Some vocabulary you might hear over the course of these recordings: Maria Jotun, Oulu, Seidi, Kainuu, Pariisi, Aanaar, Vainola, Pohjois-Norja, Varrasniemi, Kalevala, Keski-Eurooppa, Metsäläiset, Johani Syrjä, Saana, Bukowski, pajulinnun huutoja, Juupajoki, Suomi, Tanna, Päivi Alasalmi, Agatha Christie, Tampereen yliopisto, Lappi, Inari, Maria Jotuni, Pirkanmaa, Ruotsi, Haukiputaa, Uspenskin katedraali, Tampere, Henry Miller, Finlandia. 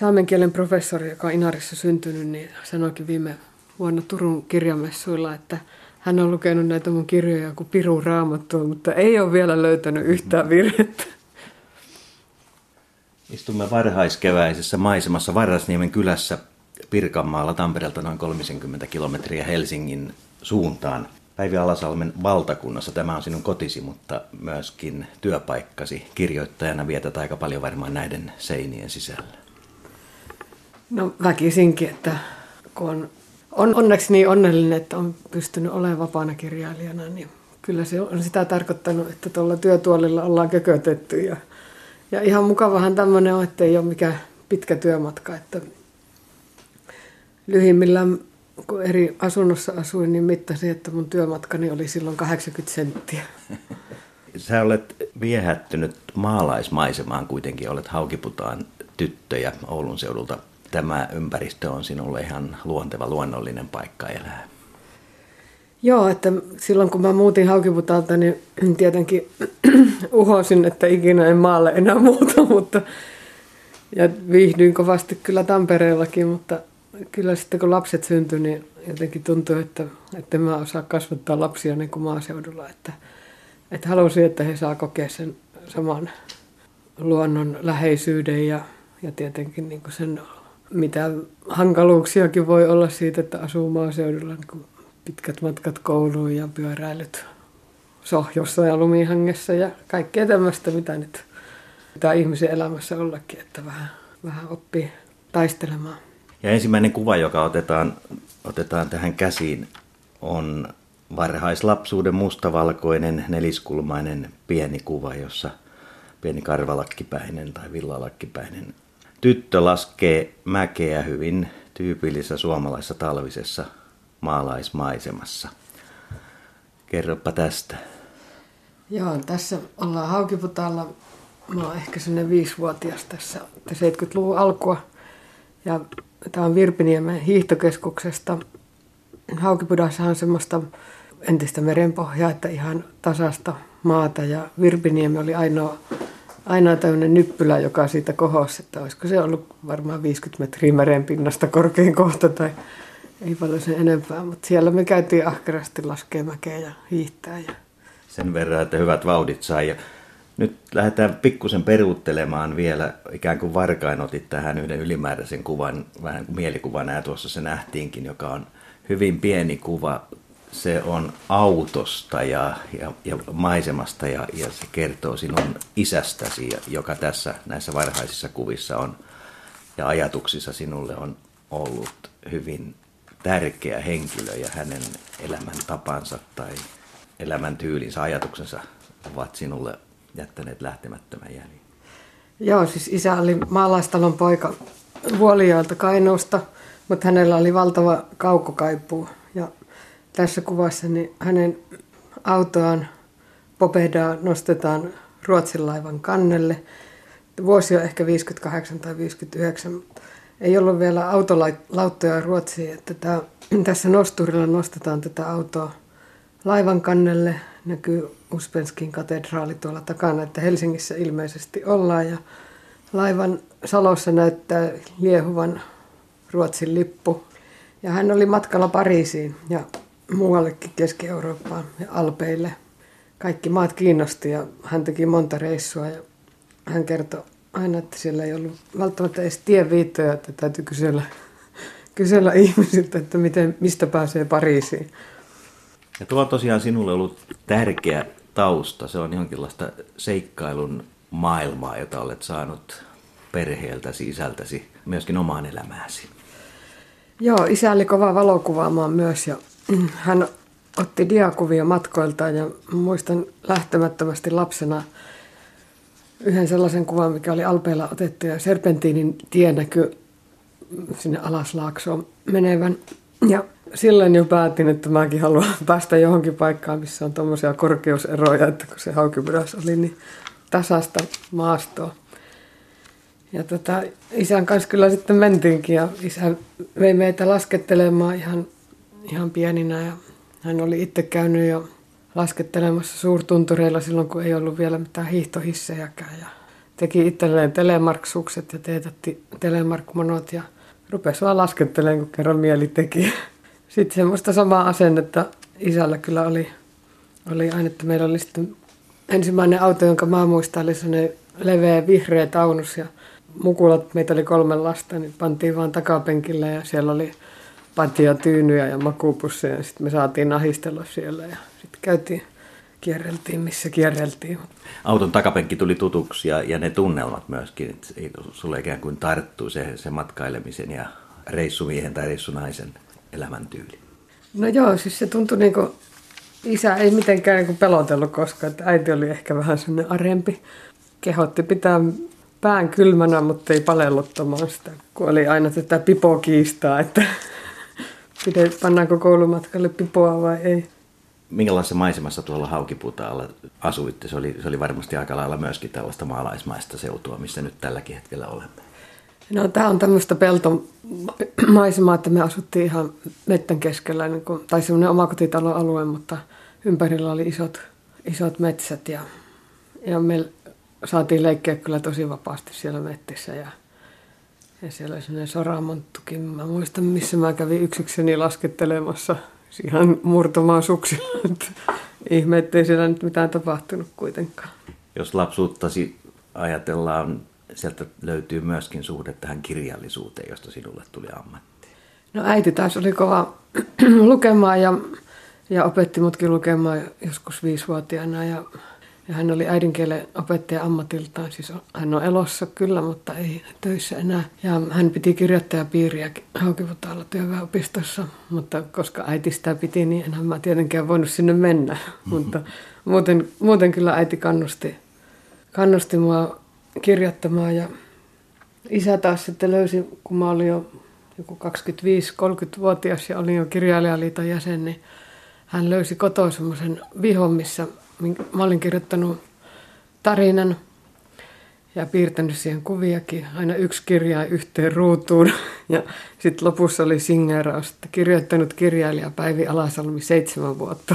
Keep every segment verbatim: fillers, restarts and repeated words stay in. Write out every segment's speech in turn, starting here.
saamen kielen professori, joka on Inarissa syntynyt, niin sanoikin viime vuonna Turun kirjamessuilla, että hän on lukenut näitä mun kirjoja kuin pirun raamattua, mutta ei ole vielä löytänyt yhtään virhettä. Istumme varhaiskeväisessä maisemassa Varrasniemen kylässä Pirkanmaalla Tampereelta noin kolmekymmentä kilometriä Helsingin suuntaan. Päivi Alasalmen valtakunnassa tämä on sinun kotisi, mutta myöskin työpaikkasi kirjoittajana vietät aika paljon varmaan näiden seinien sisällä. No väkisinkin, että kun on, on onneksi niin onnellinen, että on pystynyt olemaan vapaana kirjailijana, niin kyllä se on sitä tarkoittanut, että tuolla työtuolilla ollaan kökötetty. Ja, ja ihan mukavahan tämmöinen on, että ei ole mikään pitkä työmatka, että lyhimmillään kun eri asunnossa asuin, niin mittasin, että mun työmatkani oli silloin kahdeksankymmentä senttiä. Sä olet viehättynyt maalaismaisemaan kuitenkin, olet Haukiputaan tyttöjä Oulun seudulta. Tämä ympäristö on sinulle ihan luonteva, luonnollinen paikka elää. Joo, että silloin kun mä muutin Haukiputaalta, niin tietenkin uhosin, että ikinä en maalle enää muuta, mutta ja viihdyin kovasti kyllä Tampereellakin, mutta kyllä sitten kun lapset syntyi, niin jotenkin tuntuu, että, että mä osaa kasvattaa lapsia niin kuin maaseudulla. Että, että halusin, että he saa kokea sen saman luonnon läheisyyden ja, ja tietenkin niin kuin sen, mitä hankaluuksiakin voi olla siitä, että asuu maaseudulla, niin kuin pitkät matkat kouluun ja pyöräilyt sohjossa ja lumihangessa ja kaikkea tämmöistä, mitä nyt pitää ihmisen elämässä ollakin, että vähän, vähän oppii taistelemaan. Ja ensimmäinen kuva, joka otetaan, otetaan tähän käsiin, on varhaislapsuuden mustavalkoinen neliskulmainen pieni kuva, jossa pieni karvalakkipäinen tai villalakkipäinen tyttö laskee mäkeä hyvin tyypillisessä suomalaisessa talvisessa maalaismaisemassa. Kerropa tästä. Joo, tässä ollaan Haukiputaalla. Mä oon ehkä sellainen viisivuotias tässä seitsemänkymmentäluvun alkua. Ja tämä on Virpiniemen hiihtokeskuksesta. Haukipudassa on semmoista entistä merenpohjaa, että ihan tasasta maata. Ja Virpiniemi oli ainoa, ainoa tämmöinen nyppylä, joka siitä kohosi. Että olisiko se ollut varmaan viisikymmentä metriä merenpinnasta korkein kohta tai ei paljon sen enempää. Mutta siellä me käytiin ahkerasti laskea mäkeä ja hiihtää. Ja sen verran, että hyvät vauhdit sai. Ja nyt lähdetään pikkusen peruuttelemaan vielä, ikään kuin varkain otit tähän yhden ylimääräisen kuvan, vähän kuin mielikuvana, ja tuossa se nähtiinkin, joka on hyvin pieni kuva. Se on autosta ja, ja, ja maisemasta, ja, ja se kertoo sinun isästäsi, joka tässä näissä varhaisissa kuvissa on, ja ajatuksissa sinulle on ollut hyvin tärkeä henkilö, ja hänen elämäntapansa tai elämäntyylinsä, ajatuksensa ovat sinulle jättäneet lähtemättömän jäljen. Joo, siis isä oli maalaistalon poika Vuolijoelta Kainuusta, mutta hänellä oli valtava kaukokaipuu. Ja tässä kuvassa niin hänen autoaan Popehdaa nostetaan Ruotsin laivan kannelle. Vuosi on ehkä viisikymmentäkahdeksan tai viisikymmentäyhdeksän, mutta ei ollut vielä autolauttoja Ruotsiin. Että tämä, tässä nosturilla nostetaan tätä autoa laivan kannelle. Näkyy Uspenskin katedraali tuolla takana, että Helsingissä ilmeisesti ollaan. Ja laivan salossa näyttää liehuvan Ruotsin lippu. Ja hän oli matkalla Pariisiin ja muuallekin Keski-Eurooppaan ja Alpeille. Kaikki maat kiinnosti ja hän teki monta reissua. Ja hän kertoi aina, että siellä ei ollut välttämättä edes tienviittoja, että täytyy kysellä, kysellä ihmisiltä, että miten, mistä pääsee Pariisiin. Ja tuo on tosiaan sinulle ollut tärkeä tausta. Se on jonkinlaista seikkailun maailmaa, jota olet saanut perheeltäsi, isältäsi, myöskin omaan elämääsi. Joo, isä oli kova valokuvaamaan myös ja hän otti diakuvia matkoiltaan ja muistan lähtemättömästi lapsena yhden sellaisen kuvan, mikä oli Alpeilla otettu ja Serpentiinin tie näkyi sinne Alaslaaksoon menevän ja silloin jo päätin, että mäkin haluan päästä johonkin paikkaan, missä on tuommoisia korkeuseroja, että kun se Haukipudas oli, niin tasasta maastoa. Ja tota, isän kanssa kyllä sitten mentiinkin ja isä vei meitä laskettelemaan ihan, ihan pieninä. Ja hän oli itse käynyt jo laskettelemassa suurtuntureilla silloin, kun ei ollut vielä mitään hiihtohissejäkään. Ja teki itselleen telemarksukset ja teetätti telemarkmonot ja rupesi vaan laskettelemaan, kun kerran mieli teki. Sitten semmoista samaa asennetta isällä kyllä oli, oli aina, että meillä oli sitten ensimmäinen auto, jonka mä muistan, oli semmoinen leveä vihreä taunus ja mukulat, meitä oli kolme lasta, niin pantiin vaan takapenkille ja siellä oli patja, tyynyjä ja makupusseja ja sitten me saatiin ahistella siellä ja sitten käytiin, kierreltiin missä kierreltiin. Auton takapenkki tuli tutuksi ja, ja ne tunnelmat myöskin, että sulle ikään kuin tarttuu se, se matkailemisen ja reissumiehen tai reissunaisen elämäntyyli. No joo, siis se tuntui niin kuin, isä ei mitenkään niin kuin pelotellut koskaan, että äiti oli ehkä vähän sellainen arempi, kehotti pitää pään kylmänä, mutta ei palelluttamaan sitä, kun oli aina tätä pipokiistaa, että pannaanko koulumatkalle pipoa vai ei. Minkälaisessa maisemassa tuolla Haukiputaalla asuitte? Se oli, se oli varmasti aika lailla myöskin tällaista maalaismaista seutua, missä nyt tälläkin hetkellä olemme. No, tämä on tämmöistä peltomaisemaa, että me asuttiin ihan metsän keskellä, niin kuin, tai semmoinen omakotitalon alue, mutta ympärillä oli isot, isot metsät ja, ja me saatiin leikkiä kyllä tosi vapaasti siellä metsissä ja, ja siellä oli semmoinen soramonttukin. Mä muistan, missä mä kävin yksikseni laskettelemassa ihan murtomaan suksilla, että ihme, ettei siellä nyt mitään tapahtunut kuitenkaan. Jos lapsuuttasi ajatellaan, sieltä löytyy myöskin suhde tähän kirjallisuuteen, josta sinulle tuli ammatti. No äiti taas oli kova lukemaan ja, ja opetti mutkin lukemaan joskus viisivuotiaana. Ja, ja hän oli äidinkielen opettaja ammatiltaan. Siis hän on elossa kyllä, mutta ei töissä enää. Ja hän piti kirjoittajapiiriä Haukiputaalla työväenopistossa. Mutta koska äiti sitä piti, niin enhän mä tietenkään voinut sinne mennä. mutta muuten, muuten kyllä äiti kannusti, kannusti mua kirjoittamaan ja isä taas sitten löysi, kun mä olin jo joku kaksikymmentäviisi kolmekymmentävuotias ja olin jo kirjailijaliiton jäsen, niin hän löysi kotoa semmoisen vihon, missä mä olin kirjoittanut tarinan ja piirtänyt siihen kuviakin, aina yksi kirjaa yhteen ruutuun ja sitten lopussa oli signeeraus, että kirjoittanut kirjailija Päivi Alasalmi seitsemän vuotta.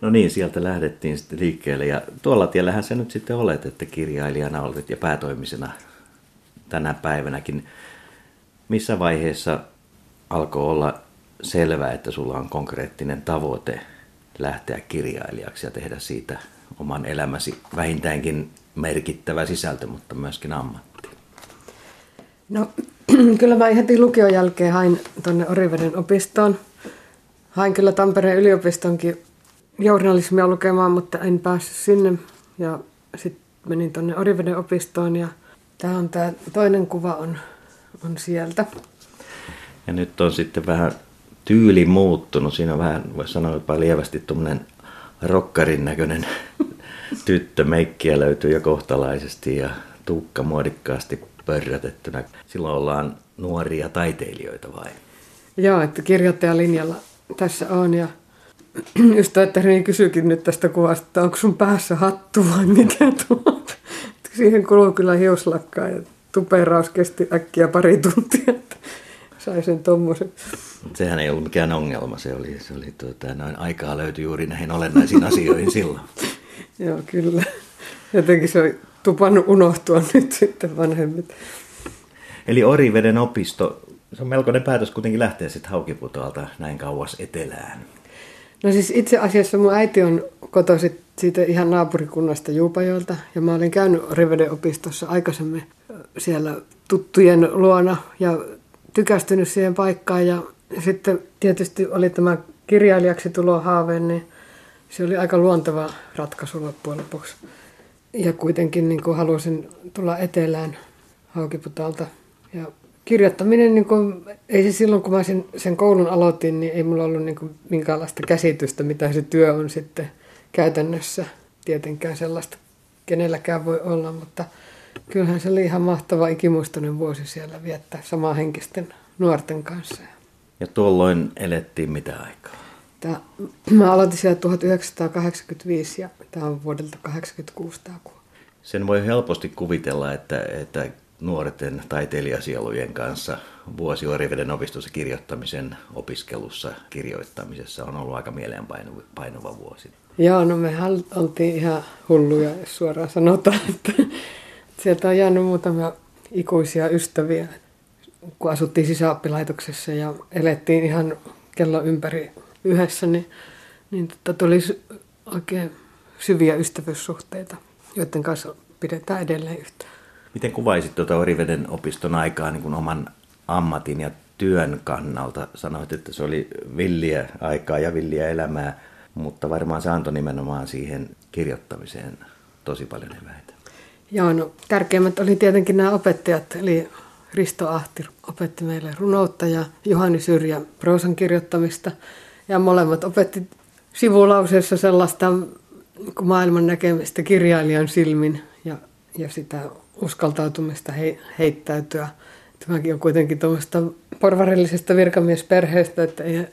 No niin, sieltä lähdettiin sitten liikkeelle ja tuolla tiellähän sä nyt sitten olet, että kirjailijana olet ja päätoimisena tänä päivänäkin. Missä vaiheessa alkoi olla selvää, että sulla on konkreettinen tavoite lähteä kirjailijaksi ja tehdä siitä oman elämäsi vähintäänkin merkittävä sisältö, mutta myöskin ammatti? No kyllä mä heti lukion jälkeen hain tuonne Oriveden opistoon. Hain kyllä Tampereen yliopistonkin journalismia lukemaan, mutta en päässyt sinne. Ja sitten menin tuonne Oriveden opistoon ja tämä on tämä toinen kuva on, on sieltä. Ja nyt on sitten vähän tyyli muuttunut. Siinä on vähän, voisi sanoa jopa lievästi, tuommoinen rokkarin näköinen tyttömeikkiä löytyy jo kohtalaisesti ja tukka muodikkaasti pörrätettynä. Silloin ollaan nuoria taiteilijoita vai? Joo, että kirjoittajalinjalla tässä on ja ystävättäni kysyykin nyt tästä kuvasta, että onko sun päässä hattu vai mikä tuo? Siihen kuluu kyllä hiuslakkaa ja tuperaus kesti äkkiä pari tuntia, että sai sen tommosen. Sehän ei ollut mikään ongelma, se oli, se oli tuota, noin aikaa löytyi juuri näihin olennaisiin asioihin silloin. Joo, kyllä. Jotenkin se on tupannut unohtua nyt sitten vanhemmat. Eli Oriveden opisto, se on melkoinen päätös kuitenkin lähteä sitten Haukiputaalta näin kauas etelään. No siis itse asiassa mun äiti on kotoisin siitä ihan naapurikunnasta Juupajoelta ja mä olin käynyt Oriveden opistossa aikaisemmin siellä tuttujen luona ja tykästynyt siihen paikkaan ja sitten tietysti oli tämä kirjailijaksi tulo haave, niin se oli aika luonteva ratkaisu loppujen lopuksi. Ja kuitenkin niin kuin halusin tulla etelään Haukiputaalta ja kirjoittaminen, niin kun, ei se silloin kun mä sen, sen koulun aloitin, niin ei mulla ollut niin kun, minkäänlaista käsitystä, mitä se työ on sitten käytännössä. Tietenkään sellaista kenelläkään voi olla, mutta kyllähän se oli ihan mahtava ikimuistoinen vuosi siellä viettää samaa henkisten nuorten kanssa. Ja tuolloin elettiin mitä aikaa? Tää, mä aloitin siellä tuhatyhdeksänsataakahdeksankymmentäviisi ja tämä on vuodelta tuhatyhdeksänsataakahdeksankymmentäkuusi tämä kuva. Sen voi helposti kuvitella, että... että nuorten taiteilijasielujen kanssa vuosi Oriveden opistossa kirjoittamisen opiskelussa, kirjoittamisessa on ollut aika mieleenpainuva vuosi. Joo, no me oltiin ihan hulluja, jos suoraan sanotaan, että, että sieltä on jäänyt muutamia ikuisia ystäviä, kun asuttiin sisäoppilaitoksessa ja elettiin ihan kello ympäri yhdessä, niin, niin tuli oikein syviä ystävyyssuhteita, joiden kanssa pidetään edelleen yhtä. Miten kuvaisit tuota Oriveden opiston aikaa niin kuin oman ammatin ja työn kannalta? Sanoit, että se oli villiä aikaa ja villiä elämää, mutta varmaan se antoi nimenomaan siihen kirjoittamiseen tosi paljon eväitä. Joo, no tärkeimmät oli tietenkin nämä opettajat, eli Risto Ahti opetti meille runoutta ja Johani Syrjä proosan kirjoittamista. Ja molemmat opetti sivulauseessa sellaista maailman näkemistä kirjailijan silmin ja, ja sitä uskaltautumista he, heittäytyä. Tämäkin on kuitenkin tuommoista porvarillisesta virkamiesperheestä, että ei,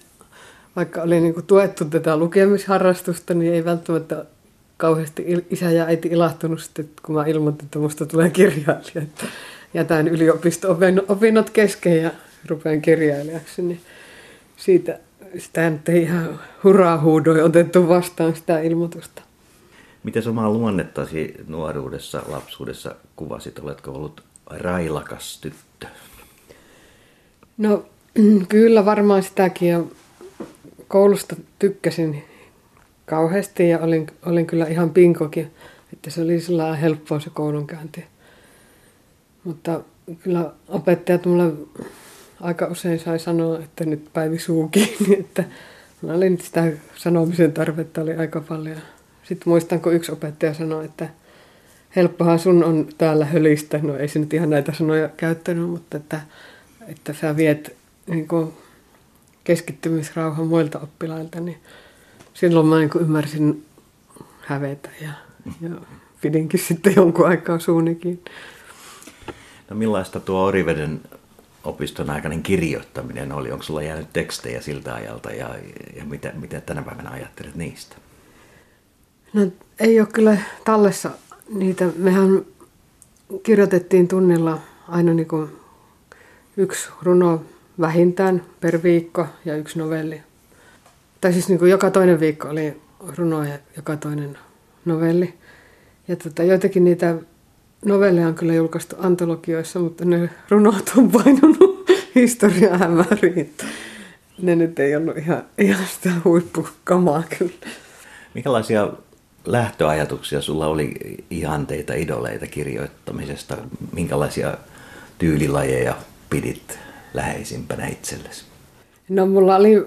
vaikka oli niin kuin tuettu tätä lukemisharrastusta, niin ei välttämättä kauheasti isä ja äiti ilahtunut sitten, kun mä ilmoitin, että musta tulee kirjailija. Että jätän yliopisto-opinnot kesken ja rupean kirjailijaksi. Niin siitä sitä nyt ei ihan hurraa huudoin otettu vastaan sitä ilmoitusta. Miten omaa luonnettasi nuoruudessa, lapsuudessa kuvasit? Oletko ollut railakas tyttö? No kyllä varmaan sitäkin. Ja koulusta tykkäsin kauheasti ja olin, olin kyllä ihan pinkokin. Että se oli sillä helppoa se koulunkäynti. Mutta kyllä opettajat mulle aika usein sai sanoa, että nyt Päivi suukin, että mä olin sitä sanomisen tarvetta oli aika paljon. Sitten muistan, kun yksi opettaja sanoi, että helppohan sun on täällä hölistä. No ei se nyt ihan näitä sanoja käyttänyt, mutta että, että sä viet niin kuin keskittymisrauhan muilta oppilailta, niin silloin mä niin kuin ymmärsin hävetä ja, ja pidinkin sitten jonkun aikaa suunikin. No millaista tuo Oriveden opiston aikainen kirjoittaminen oli? Onko sulla jäänyt tekstejä siltä ajalta ja, ja mitä, mitä tänä päivänä ajattelet niistä? No ei ole kyllä tallessa niitä. Mehän kirjoitettiin tunnilla aina niin kuin yksi runo vähintään per viikko ja yksi novelli. Tai siis niin kuin joka toinen viikko oli runo ja joka toinen novelli. Ja tota, joitakin niitä novelleja on kyllä julkaistu antologioissa, mutta ne runot on painunut historian hämäriin. Ne nyt ei ollut ihan, ihan sitä huippukamaa kyllä. Minkälaisia lähtöajatuksia sulla oli ihanteita, idoleita kirjoittamisesta? Minkälaisia tyylilajeja pidit läheisimpänä itsellesi? No mulla oli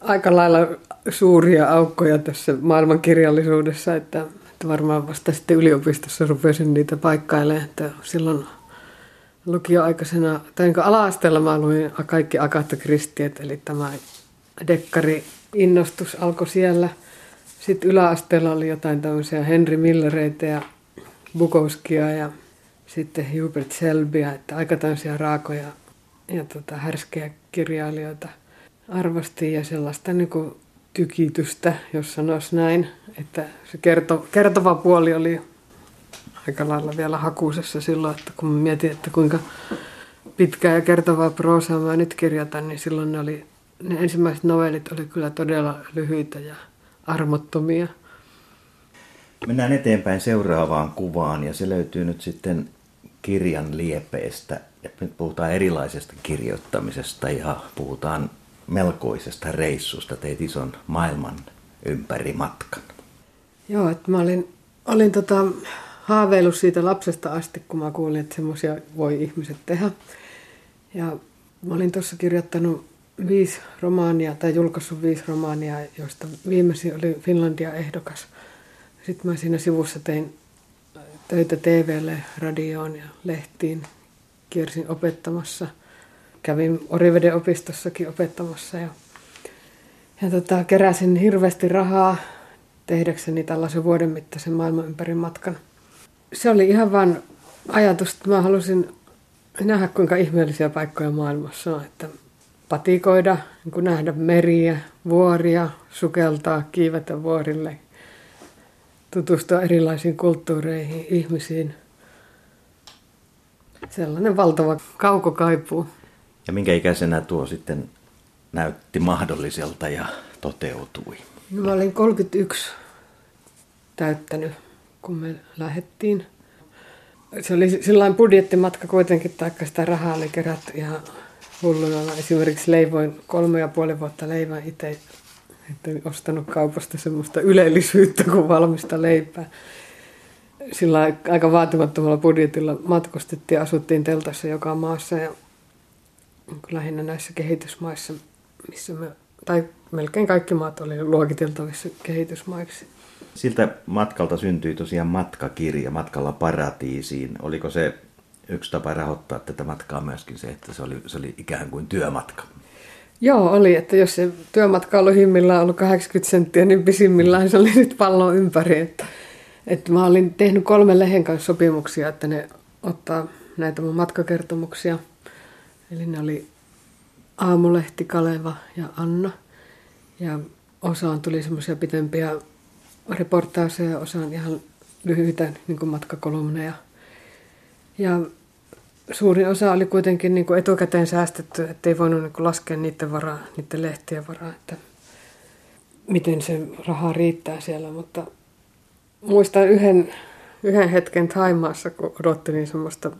aika lailla suuria aukkoja tässä maailmankirjallisuudessa, että varmaan vasta sitten yliopistossa rupesin niitä paikkailemaan, että silloin lukioaikaisena, tai niin ala-asteella mä luin kaikki Agatha Christiet, eli tämä dekkari-innostus alkoi siellä. Sitten yläasteella oli jotain tämmöisiä Henry Millereitä ja Bukowskia ja sitten Hubert Selbyä, että aika tämmöisiä raakoja ja tota, härskejä kirjailijoita arvostin ja sellaista niin kuin tykitystä, jos sanoisi näin, että se kerto, kertova puoli oli aika lailla vielä hakuisessa silloin, että kun mietin, että kuinka pitkää ja kertovaa proosaa mä nyt kirjoitan, niin silloin ne, oli, ne ensimmäiset novellit oli kyllä todella lyhyitä ja armottomia. Mennään eteenpäin seuraavaan kuvaan ja se löytyy nyt sitten kirjan liepeestä. Nyt puhutaan erilaisesta kirjoittamisesta ja puhutaan melkoisesta reissusta. Teit ison maailman ympäri matkan. Joo, että mä olin, olin tota, haaveillut siitä lapsesta asti, kun mä kuulin, että semmoisia voi ihmiset tehdä. Ja mä olin tuossa kirjoittanut viisi romaania, tai julkaissut viisi romaania, joista viimeisin oli Finlandia ehdokas. Sitten mä siinä sivussa tein töitä T V:lle, radioon ja lehtiin. Kiersin opettamassa. Kävin Oriveden opistossakin opettamassa ja, ja tota, keräsin hirveästi rahaa tehdäkseni tällaisen vuoden mittaisen maailman ympäri matkan. Se oli ihan vaan ajatus, että mä halusin nähdä kuinka ihmeellisiä paikkoja maailmassa on. Että patikoida, niin kuin nähdä meriä, vuoria, sukeltaa, kiivetä vuorille, tutustua erilaisiin kulttuureihin, ihmisiin. Sellainen valtava kaukokaipuu. Ja minkä ikäisenä tuo sitten näytti mahdolliselta ja toteutui? No, mä olin kolmekymmentäyksi täyttänyt, kun me lähdettiin. Se oli sillain budjettimatka kuitenkin, taikka sitä rahaa oli kerätty ihan hulluna. Esimerkiksi leivoin kolme ja puoli vuotta leivän itse. En ostanut kaupasta semmoista ylellisyyttä kuin valmista leipää. Sillä aika vaatimattomalla budjetilla matkustettiin ja asuttiin teltassa joka maassa. Ja lähinnä näissä kehitysmaissa, missä me, tai melkein kaikki maat oli luokiteltavissa kehitysmaiksi. Siltä matkalta syntyi tosiaan matkakirja Matkalla Paratiisiin. Oliko se yksi tapa rahoittaa tätä matkaa myöskin se, että se oli, se oli ikään kuin työmatka? Joo, oli. Että jos se työmatka oli lyhimmillään ollut kahdeksankymmentä senttiä, niin pisimmillään se oli nyt pallon ympäri. Että, että mä olin tehnyt kolmen lehden kanssa sopimuksia, että ne ottaa näitä mun matkakertomuksia. Eli ne oli Aamulehti, Kaleva ja Anna. Ja osaan tuli semmoisia pitempiä reportaaseja, osaan ihan lyhyitä niin kuin matkakolumneja. Ja suurin osa oli kuitenkin niin kuin etukäteen säästetty, ettei voinut niin kuin laskea niiden varaa, niiden lehtien varaa, että miten se raha riittää siellä. Mutta muistan yhden, yhden hetken Thaimaassa, kun odottelin semmoista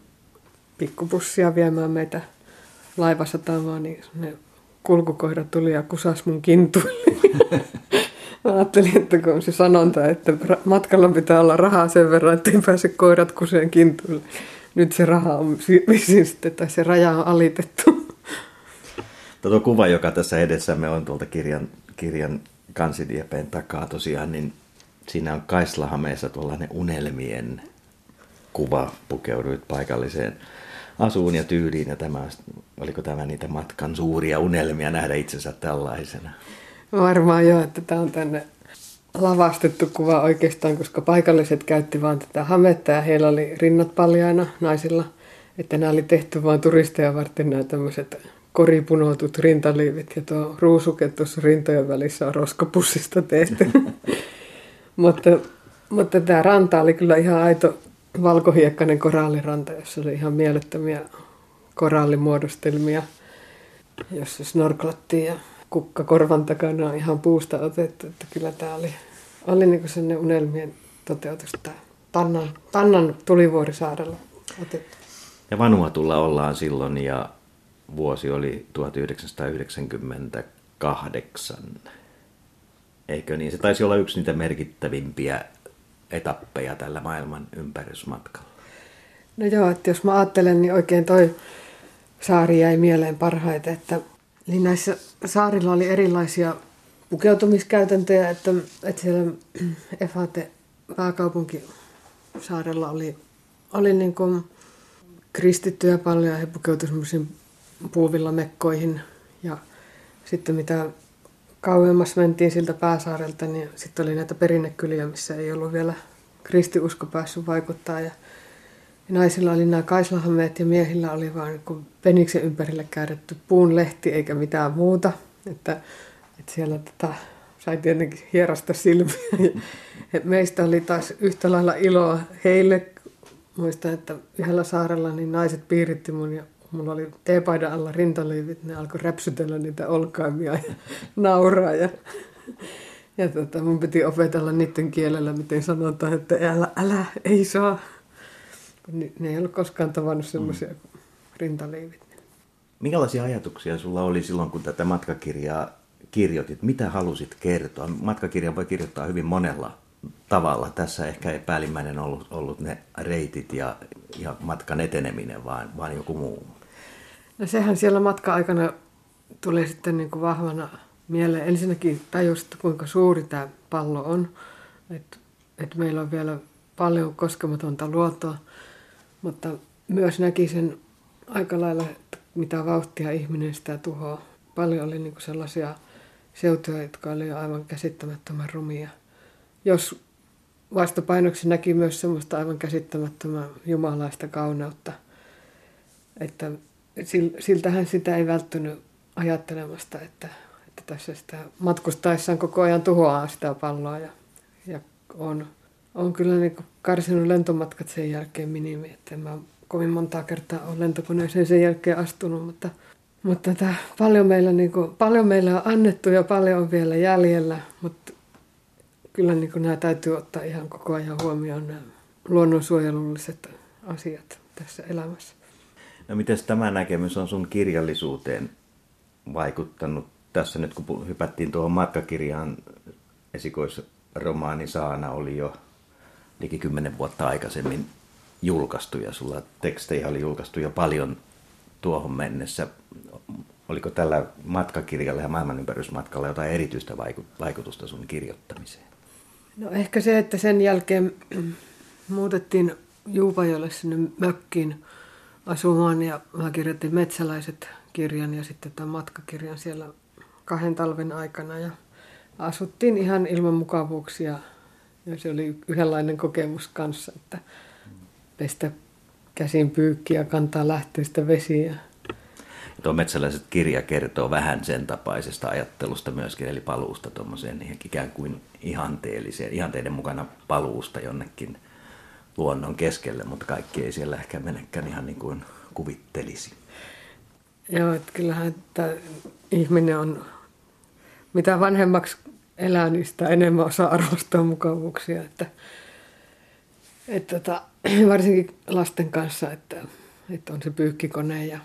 pikkupussia viemään meitä laivasatamaan, niin ne kulkukoira tuli ja kusas mun kintuille. Mä ajattelin, että kun on se sanonta, että matkalla pitää olla rahaa sen verran, ettei pääse koirat kuseen kintuille. Nyt se raha on vissiin sitten, tai se raja on alitettu. Tuo kuva, joka tässä edessämme on tuolta kirjan, kirjan kansidiepeen takaa tosiaan, niin siinä on Kaislahameessa tuollainen unelmien kuva, pukeuduit paikalliseen asuun ja tyyliin. Ja tämä, oliko tämä niitä matkan suuria unelmia nähdä itsensä tällaisena? Varmaan joo, että tämä on tänne lavastettu kuva oikeastaan, koska paikalliset käytti vaan tätä hametta ja heillä oli rinnat paljaina naisilla. Että nämä oli tehty vaan turisteja varten nämä tämmöiset koripunotut rintaliivit ja tuo ruusuke tuossa rintojen välissä on roskapussista tehty. mutta, mutta tämä ranta oli kyllä ihan aito valkohiekkainen koralliranta, jossa oli ihan mielettömiä korallimuodostelmia, jossa snorklattiin ja kukka korvan takana on ihan puusta otettu, että kyllä tämä oli, oli niin kuin sellainen unelmien toteutus, tämä Tannan, Tannan tulivuorisaarella otettu. Ja Vanuatulla ollaan silloin ja vuosi oli tuhatyhdeksänsataayhdeksänkymmentäkahdeksan, eikö niin? Se taisi olla yksi niitä merkittävimpiä etappeja tällä maailman ympärysmatkalla. No joo, että jos mä ajattelen, niin oikein toi saari jäi mieleen parhaiten, että niin näissä saarilla oli erilaisia pukeutumiskäytäntöjä, että, että siellä Efate pääkaupunkisaarella oli, oli niin kuin kristittyjä paljon ja he pukeutuivat semmoisiin puuvillamekkoihin. Ja sitten mitä kauemmas mentiin siltä pääsaarelta, niin sitten oli näitä perinnekyliä, missä ei ollut vielä kristiusko päässyt vaikuttaa. Ja naisilla oli nämä kaislahameet ja miehillä oli vain niin peniksen ympärillä kääretty puun lehti eikä mitään muuta. Että, että siellä tätä sai tietenkin hierasta silmiä. Ja meistä oli taas yhtä lailla iloa heille. Muistan, että yhdellä saarella niin naiset piiritti mun ja mulla oli teepaidan alla rintaliivit. Ne alkoi räpsytellä niitä olkaimia ja nauraa. Ja, ja tota, mun piti opetella niiden kielellä, miten sanotaan, että älä, älä, ei saa. Ne ei ollut koskaan tavannut semmoisia mm. rintaliivit. Minkälaisia ajatuksia sulla oli silloin, kun tätä matkakirjaa kirjoitit? Mitä halusit kertoa? Matkakirjan voi kirjoittaa hyvin monella tavalla. Tässä ehkä ei päällimmäinen ollut, ollut ne reitit ja, ja matkan eteneminen, vaan, vaan joku muu. No sehän siellä matka-aikana tulee sitten niin kuin vahvana mieleen. Ensinnäkin tajus, kuinka suuri tämä pallo on. Että et meillä on vielä paljon koskematonta luontoa. Mutta myös näki sen aika lailla, että mitä vauhtia ihminen sitä tuhoaa. Paljon oli niin kuin sellaisia seutuja, jotka oli aivan käsittämättömän rumia. Jos vastapainoksi näki myös semmoista aivan käsittämättömän jumalaista kauneutta. Että siltähän sitä ei välttynyt ajattelemasta, että, että tässä sitä matkustaessaan koko ajan tuhoaa sitä palloa ja, ja on... Olen kyllä niin karsinut lentomatkat sen jälkeen minimi, että en mä kovin montaa kertaa ole lentokoneeseen sen jälkeen astunut, mutta, mutta tää, paljon, meillä niin kuin, paljon meillä on annettu ja paljon on vielä jäljellä, mutta kyllä niin kuin nämä täytyy ottaa ihan koko ajan huomioon nämä luonnonsuojelulliset asiat tässä elämässä. No mites tämä näkemys on sun kirjallisuuteen vaikuttanut? Tässä nyt kun hypättiin tuohon matkakirjaan, esikoisromaani Saana oli jo liki kymmenen vuotta aikaisemmin julkaistu ja sulla tekstejä oli julkaistu jo paljon tuohon mennessä. Oliko tällä matkakirjalla ja maailmanympärysmatkalla jotain erityistä vaikutusta sun kirjoittamiseen? No ehkä se, että sen jälkeen muutettiin Juupajolle sinne mökkiin asumaan ja mä kirjoitin Metsäläiset kirjan ja sitten tämän matkakirjan siellä kahden talven aikana ja asuttiin ihan ilman mukavuuksia ja se oli yhdenlainen kokemus kanssa, että pestä käsin pyykkiä, kantaa lähteistä vesiä. Tuo Metsäläiset kirja kertoo vähän sen tapaisesta ajattelusta myöskin, eli paluusta tuommoiseen ikään kuin ihanteelliseen, ihanteiden mukana paluusta jonnekin luonnon keskelle, mutta kaikki ei siellä ehkä menekään ihan niin kuin kuvittelisi. Joo, että kyllähän että ihminen on, mitä vanhemmaksi elää, niin sitä enemmän osaa arvostaa mukavuuksia, että, että, että varsinkin lasten kanssa, että, että on se pyykkikone ja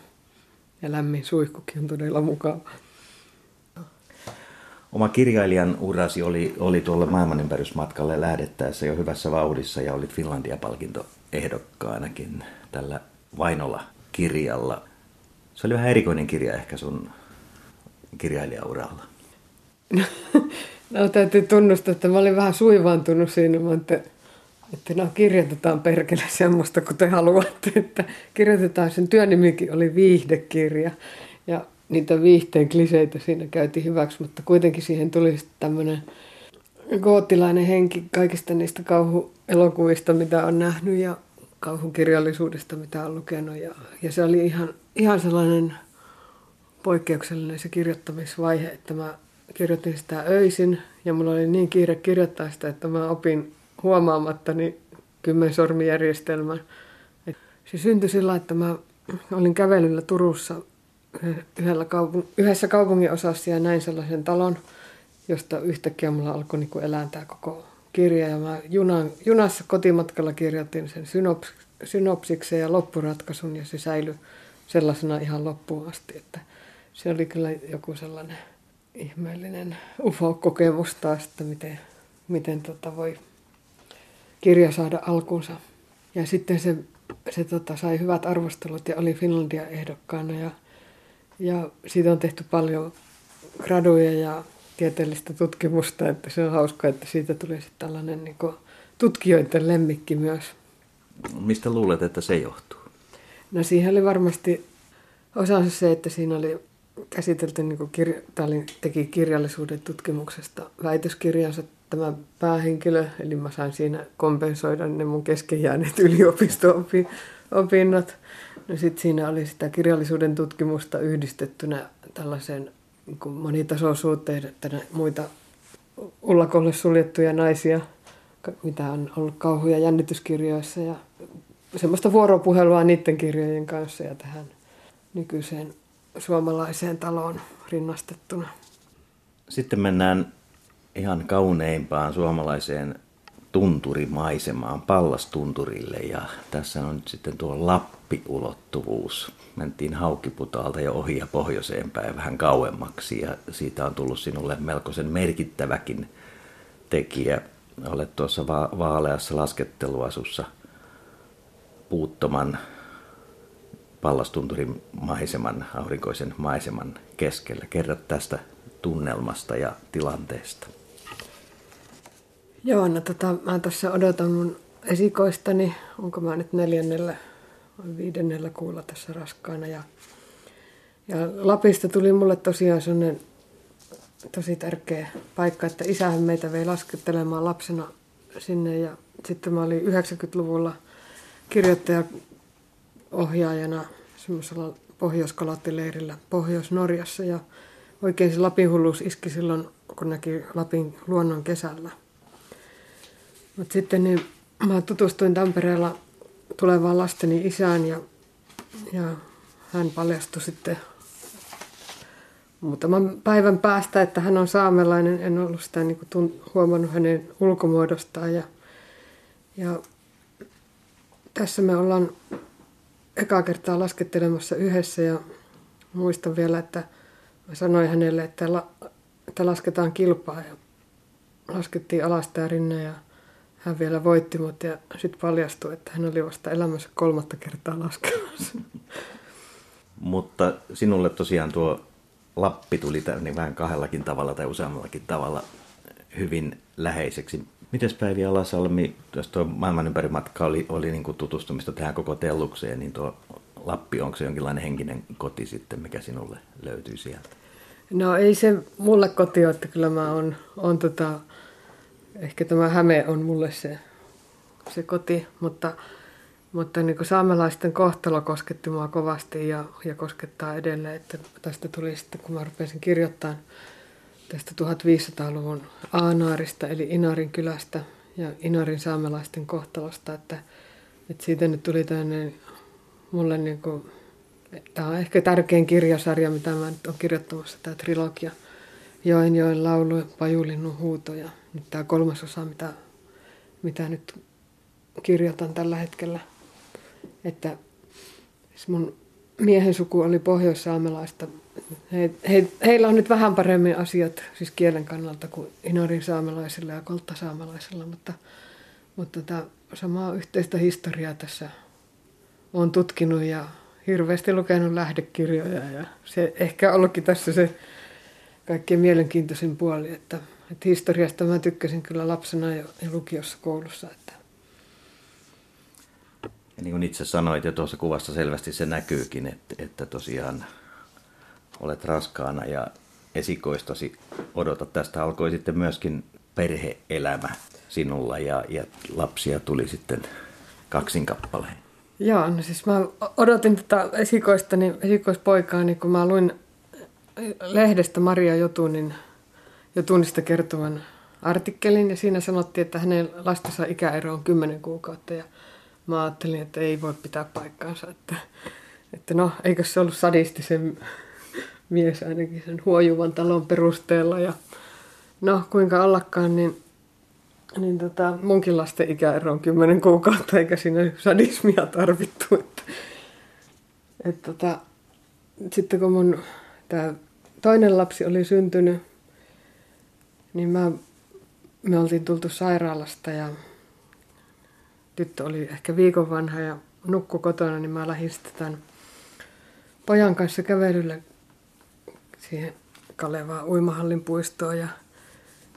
Ja lämmin suihkukin on todella mukava. Oma kirjailijan urasi oli, oli tuolla maailmanympärysmatkalle lähdettäessä jo hyvässä vauhdissa ja olit Finlandia-palkintoehdokkaanakin tällä Vainola-kirjalla. Se oli vähän erikoinen kirja ehkä sun kirjailijauralla. No, no täytyy tunnustaa, että mä olin vähän suivaantunut siinä, mutta että no kirjoitetaan perkele semmoista, kun te haluatte, että kirjoitetaan. Sen työnimikin oli viihdekirja ja niitä viihteen kliseitä siinä käytiin hyväksi, mutta kuitenkin siihen tuli tämmöinen goottilainen henki kaikista niistä kauhuelokuvista, mitä on nähnyt ja kauhukirjallisuudesta, mitä on lukenut. Ja, ja se oli ihan, ihan sellainen poikkeuksellinen se kirjoittamisvaihe, että mä kirjoitin sitä öisin ja mulla oli niin kiire kirjoittaa sitä, että mä opin huomaamattani kymmensormijärjestelmän. Se syntyi sillä, että mä olin kävelyllä Turussa kaupung- yhdessä kaupungin osassa ja näin sellaisen talon, josta yhtäkkiä mulla alkoi niin kuin elää tämä koko kirja. Ja mä junan, junassa kotimatkalla kirjoitin sen synops- synopsiksen ja loppuratkaisun ja se säilyi sellaisena ihan loppuun asti. Että se oli kyllä joku sellainen ihmeellinen ufo-kokemus taas, että miten, miten tota voi kirja saada alkuunsa. Ja sitten se, se tota, sai hyvät arvostelut ja oli Finlandia-ehdokkaana. Ja, ja siitä on tehty paljon graduja ja tieteellistä tutkimusta, että se on hauskaa, että siitä tuli sitten tällainen niin kuin tutkijoiden lemmikki myös. Mistä luulet, että se johtuu? No siihen oli varmasti osansa se, että siinä oli käsitelty, niin kuin kirja, teki kirjallisuuden tutkimuksesta väitöskirjansa tämä päähenkilö, eli mä sain siinä kompensoida ne mun kesken jääneet yliopisto-opinnot. No sitten siinä oli sitä kirjallisuuden tutkimusta yhdistettynä tällaiseen niin kuin monitasoisuuteen, että muita ullakolle suljettuja naisia, mitä on ollut kauhu- ja jännityskirjoissa ja semmoista vuoropuhelua niiden kirjojen kanssa ja tähän nykyiseen suomalaiseen taloon rinnastettuna. Sitten mennään ihan kauneimpaan suomalaiseen tunturimaisemaan, Pallastunturille, ja tässä on nyt sitten tuo Lappi-ulottuvuus. Mentiin Haukiputaalta jo ohi ja pohjoiseen päin vähän kauemmaksi, ja siitä on tullut sinulle melkoisen merkittäväkin tekijä. Olet tuossa va- vaaleassa lasketteluasussa puuttoman Pallastunturin maiseman, aurinkoisen maiseman keskellä. Kerro tästä tunnelmasta ja tilanteesta. Joo, no tota, mä tässä odotan mun esikoistani, onko mä nyt neljännellä vai viidennellä kuulla tässä raskaana. Ja, ja Lapista tuli mulle tosiaan sellainen tosi tärkeä paikka, että isähän meitä vei laskettelemaan lapsena sinne. Ja sitten mä olin yhdeksänkymmentäluvulla kirjoittajaohjaajana semmoisella pohjoiskalattileirillä Pohjois-Norjassa. Ja oikein se Lapin hulluus iski silloin, kun näki Lapin luonnon kesällä. Mutta sitten niin mä tutustuin Tampereella tulevaan lasteni isään ja, ja hän paljastui sitten muutaman päivän päästä, että hän on saamelainen. En ollut sitä niin kuin huomannut hänen ulkomuodostaan. Ja, ja tässä me ollaan ekaa kertaa laskettelemassa yhdessä ja muistan vielä, että mä sanoin hänelle, että, la, että lasketaan kilpaa. Ja laskettiin alas tää rinne ja hän vielä voitti mut ja sitten paljastui, että hän oli vasta elämässä kolmatta kertaa laskemassa. Mutta sinulle tosiaan tuo Lappi tuli niin vähän kahdellakin tavalla tai useammallakin tavalla hyvin läheiseksi. Mites Päivi Alasalmi, jos tuo maailman ympäri matka oli, oli niin kuin tutustumista tähän koko tellukseen, niin tuo Lappi, onko se jonkinlainen henkinen koti sitten, mikä sinulle löytyy sieltä? No ei se mulle koti ole, että kyllä mä on, on tota, ehkä tämä Häme on mulle se, se koti, mutta, mutta niin kuin saamelaisten kohtalo kosketti mua kovasti ja, ja koskettaa edelleen, että tästä tuli sitten, kun mä rupesin kirjoittamaan tästä viisitoistasataluvun Aanaarista eli Inarin kylästä ja Inarin saamelaisten kohtalosta, että, että siitä nyt tuli tämmöinen mulle niin kuin, tämä on ehkä tärkein kirjasarja, mitä mä nyt olen kirjoittamassa, tämä trilogia. Joen joen laulu, pajulinnun huutoja. Nyt tämä kolmas osa, mitä, mitä nyt kirjoitan tällä hetkellä. Että mun miehen suku oli pohjoissaamelaista. He, he, heillä on nyt vähän paremmin asiat siis kielen kannalta kuin Inarin saamelaisilla ja kolttasaamelaisilla, mutta, mutta tämä samaa yhteistä historiaa tässä olen tutkinut ja hirveästi lukenut lähdekirjoja ja se ehkä ollutkin tässä se kaikkein mielenkiintoisin puoli, että, että historiasta mä tykkäsin kyllä lapsena ja lukiossa koulussa. Että. Ja niin kuin itse sanoit ja tuossa kuvassa selvästi se näkyykin, että, että tosiaan olet raskaana ja esikoistasi odotat. Tästä alkoi sitten myöskin perhe-elämä sinulla ja, ja lapsia tuli sitten kaksin kappaleen. Joo, no siis mä odotin tätä esikoistani, esikoispoikaa, niin kun mä luin lehdestä Maria Jotunin, Jotunista kertovan artikkelin ja siinä sanottiin, että hänen lastensa ikäero on kymmenen kuukautta ja mä ajattelin, että ei voi pitää paikkaansa, että, että no eikö se ollut sadistisen mies ainakin sen huojuvan talon perusteella ja no kuinka ollakaan, niin Niin tota, munkin lasten ikäero on kymmenen kuukautta, eikä siinä sadismia tarvittu. Että, et tota, sitten kun mun tää toinen lapsi oli syntynyt, niin mä, me oltiin tultu sairaalasta ja tyttö oli ehkä viikon vanha ja nukkui kotona, niin mä lähdin sitten tämän pojan kanssa kävelylle siihen Kalevaan uimahallin puistoon ja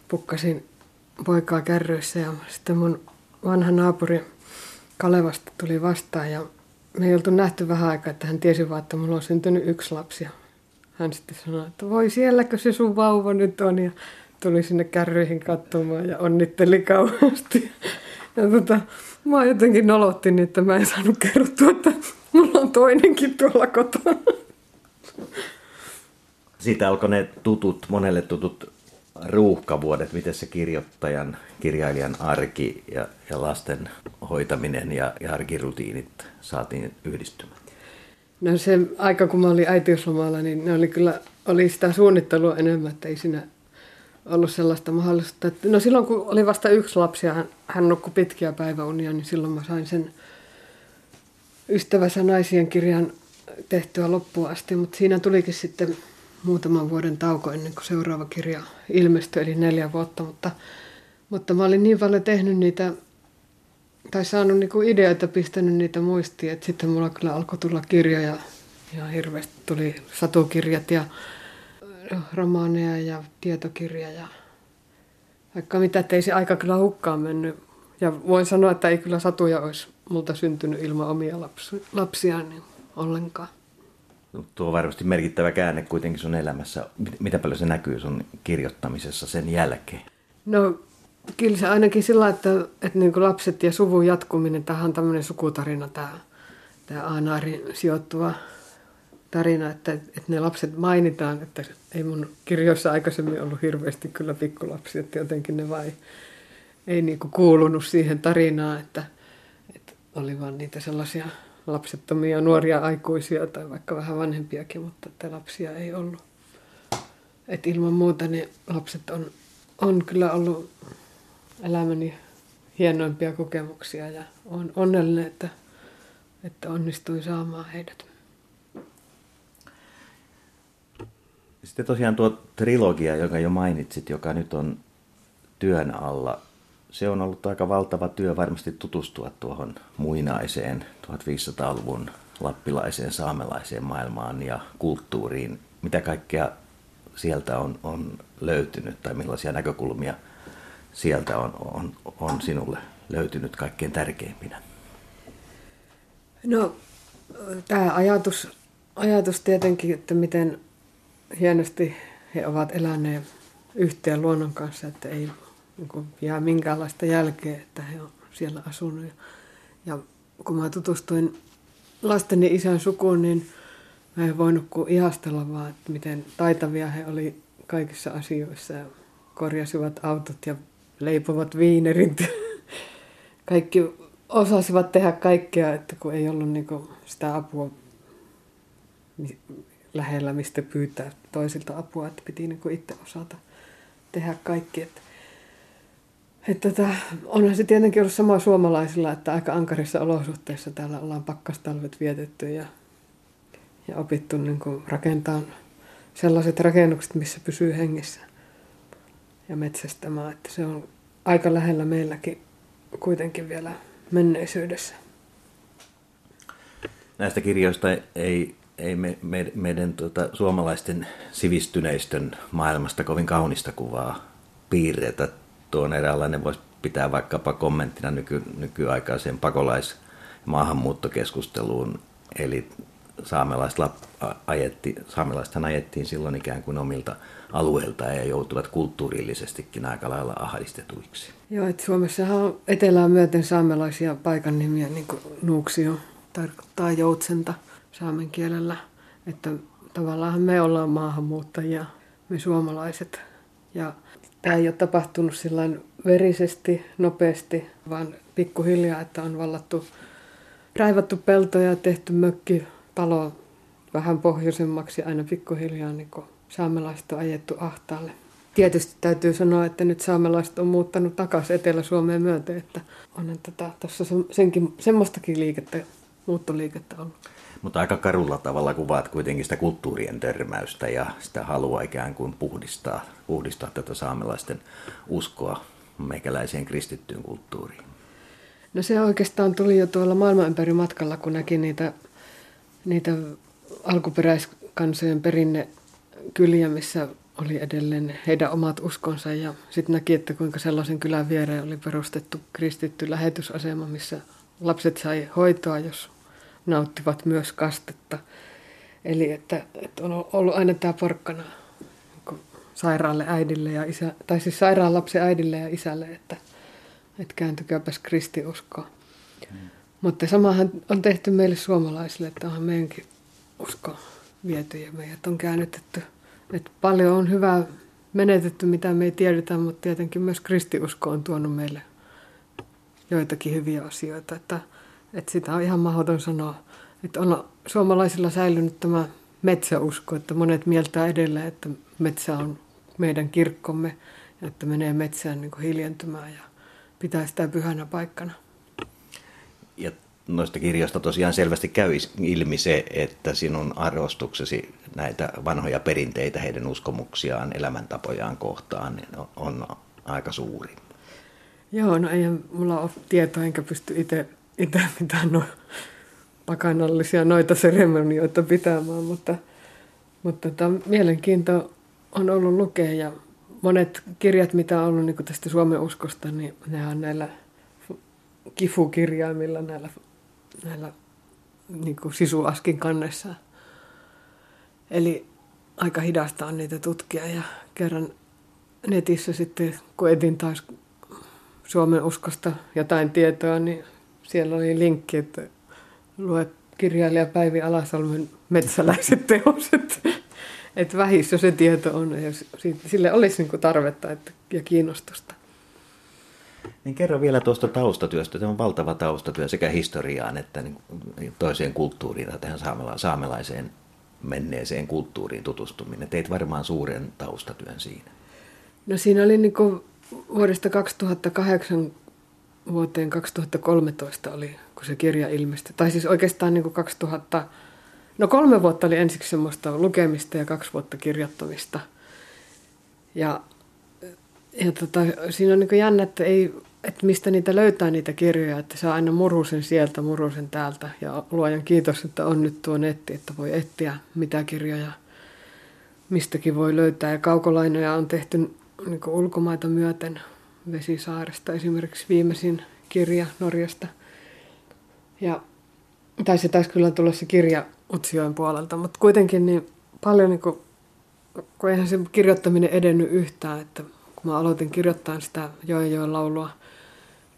pukkasin poikaa kärryissä ja sitten mun vanha naapuri Kalevasta tuli vastaan ja me ei oltu nähty vähän aikaa, että hän tiesi vaan, että mulla on syntynyt yksi lapsi. Hän sitten sanoi, että voi sielläkö se sun vauva nyt on ja tuli sinne kärryihin katsomaan ja onnitteli kauheasti. Ja tota, mä jotenkin nolottin, että mä en saanut kerrottua, että mulla on toinenkin tuolla kotona. Siitä alkoi ne tutut, monelle tutut ruuhkavuodet, miten se kirjoittajan, kirjailijan arki ja, ja lasten hoitaminen ja, ja arkirutiinit saatiin yhdistymään? No se aika, kun mä olin äitiyslomalla, niin ne oli kyllä, oli sitä suunnittelua enemmän, että ei siinä ollut sellaista mahdollisuutta. Että, no silloin, kun oli vasta yksi lapsi ja hän, hän nukkui pitkiä päiväunia, niin silloin mä sain sen Ystävänsä naisien kirjan tehtyä loppuun asti, mutta siinä tulikin sitten muutaman vuoden tauko ennen kuin seuraava kirja ilmestyi, eli neljä vuotta, mutta, mutta mä olin niin paljon tehnyt niitä, tai saanut niinku ideoita, pistänyt niitä muistiin, että sitten mulla kyllä alkoi tulla kirjoja, ja hirveästi tuli satukirjat ja romaaneja ja tietokirja, ja vaikka mitä, ettei se aika kyllä hukkaan mennyt, ja voin sanoa, että ei kyllä satuja olisi multa syntynyt ilman omia lapsiaan niin ollenkaan. Tuo on varmasti merkittävä käänne kuitenkin sun elämässä. Mitä paljon se näkyy sun kirjoittamisessa sen jälkeen? No kyllä se ainakin sillä, että, että niin kuin lapset ja suvun jatkuminen, tämähän on tämmöinen sukutarina, tämä, tämä Aanaarin sijoittuva tarina, että, että ne lapset mainitaan, että ei mun kirjoissa aikaisemmin ollut hirveästi kyllä pikkulapsia, että jotenkin ne vai ei niin kuin kuulunut siihen tarinaan, että, että oli vaan niitä sellaisia lapsettomia nuoria aikuisia tai vaikka vähän vanhempiakin, mutta että lapsia ei ollut. Et ilman muuta ne lapset on, on kyllä ollut elämäni hienoimpia kokemuksia ja olen onnellinen, että, että onnistuin saamaan heidät. Sitten tosiaan tuo trilogia, jonka jo mainitsit, joka nyt on työn alla, se on ollut aika valtava työ varmasti tutustua tuohon muinaiseen viisitoistasataluvun lappilaiseen saamelaiseen maailmaan ja kulttuuriin. Mitä kaikkea sieltä on, on löytynyt tai millaisia näkökulmia sieltä on, on, on sinulle löytynyt kaikkein tärkeimpinä? No, tämä ajatus, ajatus tietenkin, että miten hienosti he ovat eläneet yhteen luonnon kanssa, että ei niin kuin, jää minkäänlaista jälkeä, että he ovat siellä asunut. Ja kun mä tutustuin lasteni isän sukuun, niin mä en voinut kuin ihastella vaan, että miten taitavia he oli kaikissa asioissa. Korjasivat autot ja leipovat viinerit. Kaikki osasivat tehdä kaikkea, että kun ei ollut niin kuin sitä apua lähellä, mistä pyytää toisilta apua, että piti niin kuin itse osata tehdä kaikki. Että, että onhan se tietenkin ollut sama suomalaisilla, että aika ankarissa olosuhteissa täällä ollaan pakkastalvet vietetty ja, ja opittu niin kuin rakentamaan sellaiset rakennukset, missä pysyy hengissä ja metsästämään. Että se on aika lähellä meilläkin kuitenkin vielä menneisyydessä. Näistä kirjoista ei... Ei me, me, meidän tuota, suomalaisten sivistyneistön maailmasta kovin kaunista kuvaa piirretä. Tuon eräänlainen voisi pitää vaikkapa kommenttina nyky, nykyaikaiseen pakolais- ja maahanmuuttokeskusteluun. Eli ajetti, saamelaistahan ajettiin silloin ikään kuin omilta alueilta ja joutuvat kulttuurillisestikin aika lailla ahdistetuiksi. Joo, että Suomessahan on etelään myöten saamelaisia paikan nimiä, niin kuin Nuuksio tarkoittaa joutsenta saamen kielellä, että tavallaan me ollaan maahanmuuttajia, me suomalaiset. Ja tämä ei ole tapahtunut sillain verisesti, nopeasti, vaan pikkuhiljaa, että on vallattu, raivattu peltoja, tehty mökki, palo vähän pohjoisemmaksi, aina pikkuhiljaa niin kuin saamelaiset on ajettu ahtaalle. Tietysti täytyy sanoa, että nyt saamelaiset on muuttanut takaisin Etelä-Suomeen myöten, että onhan tätä, tuossa senkin, semmoistakin liikettä, muuttoliikettä ollut. Mutta aika karulla tavalla kuvaat kuitenkin sitä kulttuurien törmäystä ja sitä halua ikään kuin puhdistaa, puhdistaa tätä saamelaisten uskoa meikäläiseen kristittyyn kulttuuriin. No se oikeastaan tuli jo tuolla maailman ympäri matkalla, kun näki niitä, niitä alkuperäiskansojen perinnekyliä, missä oli edelleen heidän omat uskonsa. Ja sitten näki, että kuinka sellaisen kylän viereen oli perustettu kristitty lähetysasema, missä lapset sai hoitoa, jos nauttivat myös kastetta. Eli että, että on ollut aina tämä porkkana niin sairaalle äidille ja isä, tai siis sairaan lapsen äidille ja isälle, että, että kääntykääpäs kristiuskoa. Mm. Mutta samahan on tehty meille suomalaisille, että onhan meidänkin usko viety ja meidät on käännytetty. Että paljon on hyvää menetetty, mitä me ei tiedetä, mutta tietenkin myös kristiusko on tuonut meille joitakin hyviä asioita, että Että sitä on ihan mahdoton sanoa, että on suomalaisilla säilynyt tämä metsäusko, että monet mieltää edelleen, että metsä on meidän kirkkomme ja että menee metsään niin kuin hiljentymään ja pitää sitä pyhänä paikkana. Ja noista kirjoista tosiaan selvästi käy ilmi se, että sinun arvostuksesi näitä vanhoja perinteitä, heidän uskomuksiaan, elämäntapojaan kohtaan on aika suuri. Joo, no ei mulla ole tietoa, enkä pysty itse... Itse mitään no, pakanallisia noita seremonioita pitämään, mutta, mutta tämä mielenkiinto on ollut lukea. Ja monet kirjat, mitä on ollut niin tästä Suomen uskosta, niin ne on näillä kifukirjaimilla, näillä, näillä niin sisuaskin kannessa. Eli aika hidasta on niitä tutkia. Ja kerran netissä sitten, kun etin taas Suomen uskosta jotain tietoa, niin siellä oli linkki, että lue kirjailija Päivi Alasalmen Metsäläiset teokset. Että vähissä se tieto on ja sille olisi niinku tarvetta että, ja kiinnostusta. Niin kerro vielä tuosta taustatyöstä. Tämä on valtava taustatyö sekä historiaan että toiseen kulttuuriin tai tähän saamelaiseen menneeseen kulttuuriin tutustuminen. Teit varmaan suuren taustatyön siinä. No siinä oli niin kuin vuodesta kaksituhattakahdeksan vuoteen kaksituhattakolmetoista oli, kun se kirja ilmestyi. Tai siis oikeastaan niin kuin kaksituhatta... No kolme vuotta oli ensiksi semmoista lukemista ja kaksi vuotta kirjoittamista. Ja, ja tota, siinä on niin kuin jännä, että ei... että mistä niitä löytää niitä kirjoja, että saa aina murusen sieltä, murusen täältä. Ja luojan kiitos, että on nyt tuo netti, että voi etsiä mitä kirjoja mistäkin voi löytää. Ja kaukolainoja on tehty niin kuin ulkomaita myöten, Vesisaaresta esimerkiksi viimeisin kirja Norjasta. Ja, tai se taisi kyllä tulla se kirja Otsioen puolelta, mutta kuitenkin niin paljon, niin kuin, kun eihän se kirjoittaminen edennyt yhtään, että kun mä aloitin kirjoittamaan sitä Joen joen laulua,